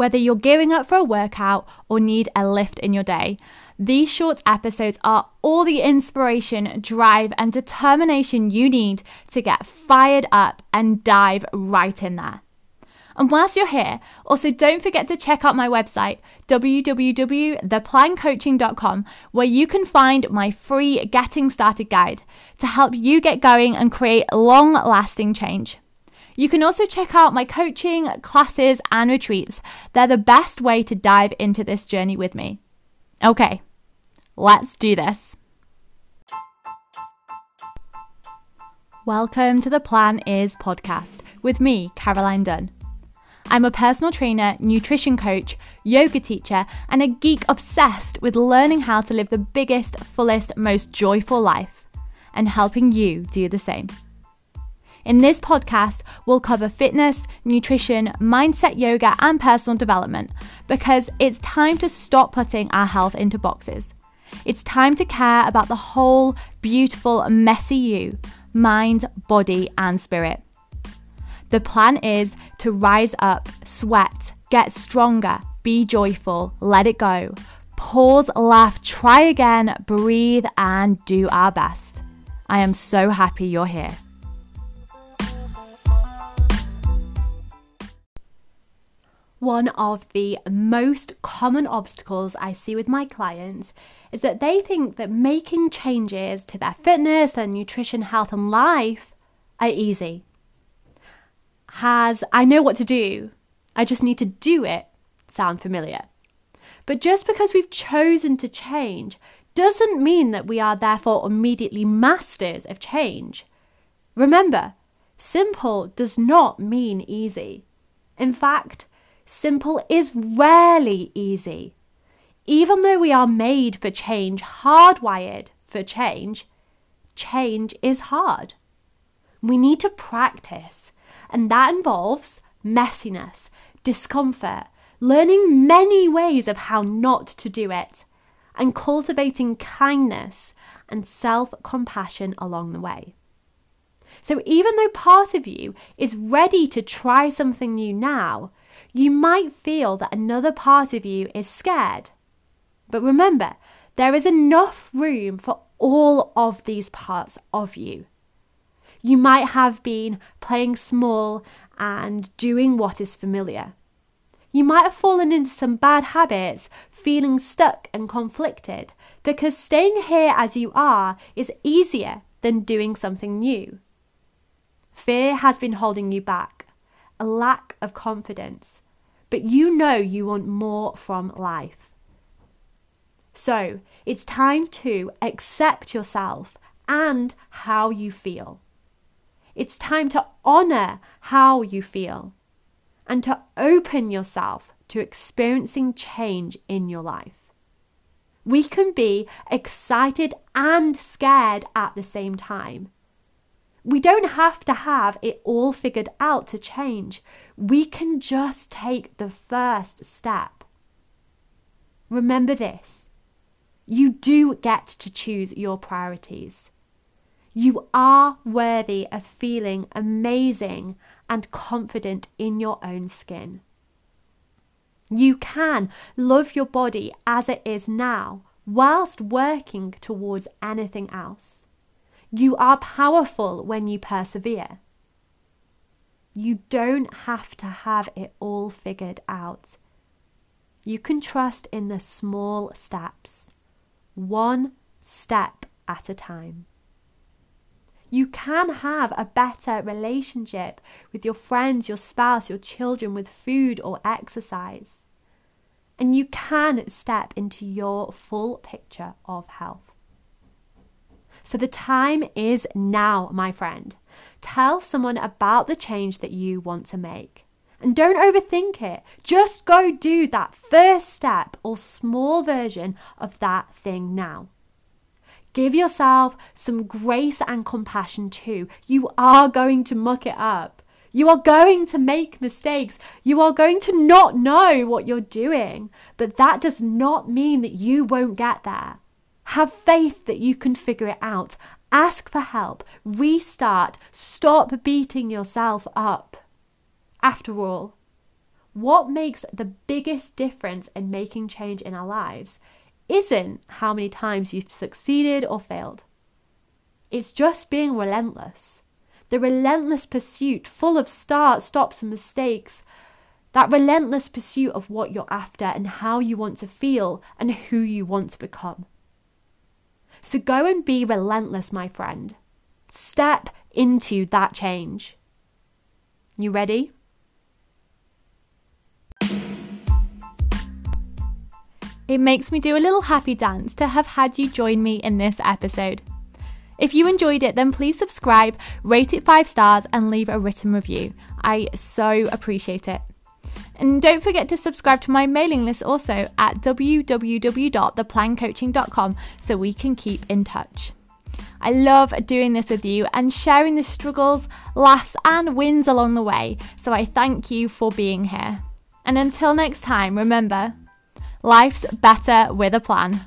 whether you're gearing up for a workout or need a lift in your day. These short episodes are all the inspiration, drive, and determination you need to get fired up and dive right in there. And whilst you're here, also don't forget to check out my website, www.theplancoaching.com, where you can find my free Getting Started guide to help you get going and create long-lasting change. You can also check out my coaching, classes, and retreats. They're the best way to dive into this journey with me. Okay, let's do this. Welcome to the Plan Is Podcast with me, Caroline Dunn. I'm a personal trainer, nutrition coach, yoga teacher, and a geek obsessed with learning how to live the biggest, fullest, most joyful life, and helping you do the same. In this podcast, we'll cover fitness, nutrition, mindset, yoga, and personal development, because it's time to stop putting our health into boxes. It's time to care about the whole beautiful, messy you, mind, body, and spirit. The plan is to rise up, sweat, get stronger, be joyful, let it go, pause, laugh, try again, breathe, and do our best. I am so happy you're here. One of the most common obstacles I see with my clients is that they think that making changes to their fitness, their nutrition, health, and life are easy. I know what to do, I just need to do it, sound familiar? But just because we've chosen to change doesn't mean that we are therefore immediately masters of change. Remember, simple does not mean easy. In fact, simple is rarely easy. Even though we are made for change, hardwired for change, change is hard. We need to practice. And that involves messiness, discomfort, learning many ways of how not to do it, and cultivating kindness and self-compassion along the way. So even though part of you is ready to try something new now, you might feel that another part of you is scared. But remember, there is enough room for all of these parts of you. You might have been playing small and doing what is familiar. You might have fallen into some bad habits, feeling stuck and conflicted, because staying here as you are is easier than doing something new. Fear has been holding you back, a lack of confidence, but you know you want more from life. So it's time to accept yourself and how you feel. It's time to honour how you feel and to open yourself to experiencing change in your life. We can be excited and scared at the same time. We don't have to have it all figured out to change. We can just take the first step. Remember this. You do get to choose your priorities. You are worthy of feeling amazing and confident in your own skin. You can love your body as it is now, whilst working towards anything else. You are powerful when you persevere. You don't have to have it all figured out. You can trust in the small steps, one step at a time. You can have a better relationship with your friends, your spouse, your children, with food or exercise. And you can step into your full picture of health. So the time is now, my friend. Tell someone about the change that you want to make. And don't overthink it. Just go do that first step or small version of that thing now. Give yourself some grace and compassion too. You are going to muck it up. You are going to make mistakes. You are going to not know what you're doing. But that does not mean that you won't get there. Have faith that you can figure it out. Ask for help. Restart. Stop beating yourself up. After all, What makes the biggest difference in making change in our lives isn't how many times you've succeeded or failed. It's just being relentless. The relentless pursuit, full of starts, stops, and mistakes. That relentless pursuit of what you're after and how you want to feel and who you want to become. So go and be relentless, my friend. Step into that change. You ready? It makes me do a little happy dance to have had you join me in this episode. If you enjoyed it, then please subscribe, rate it 5 stars, and leave a written review. I so appreciate it. And don't forget to subscribe to my mailing list also at www.theplancoaching.com so we can keep in touch. I love doing this with you and sharing the struggles, laughs, and wins along the way. So I thank you for being here. And until next time, remember, life's better with a plan.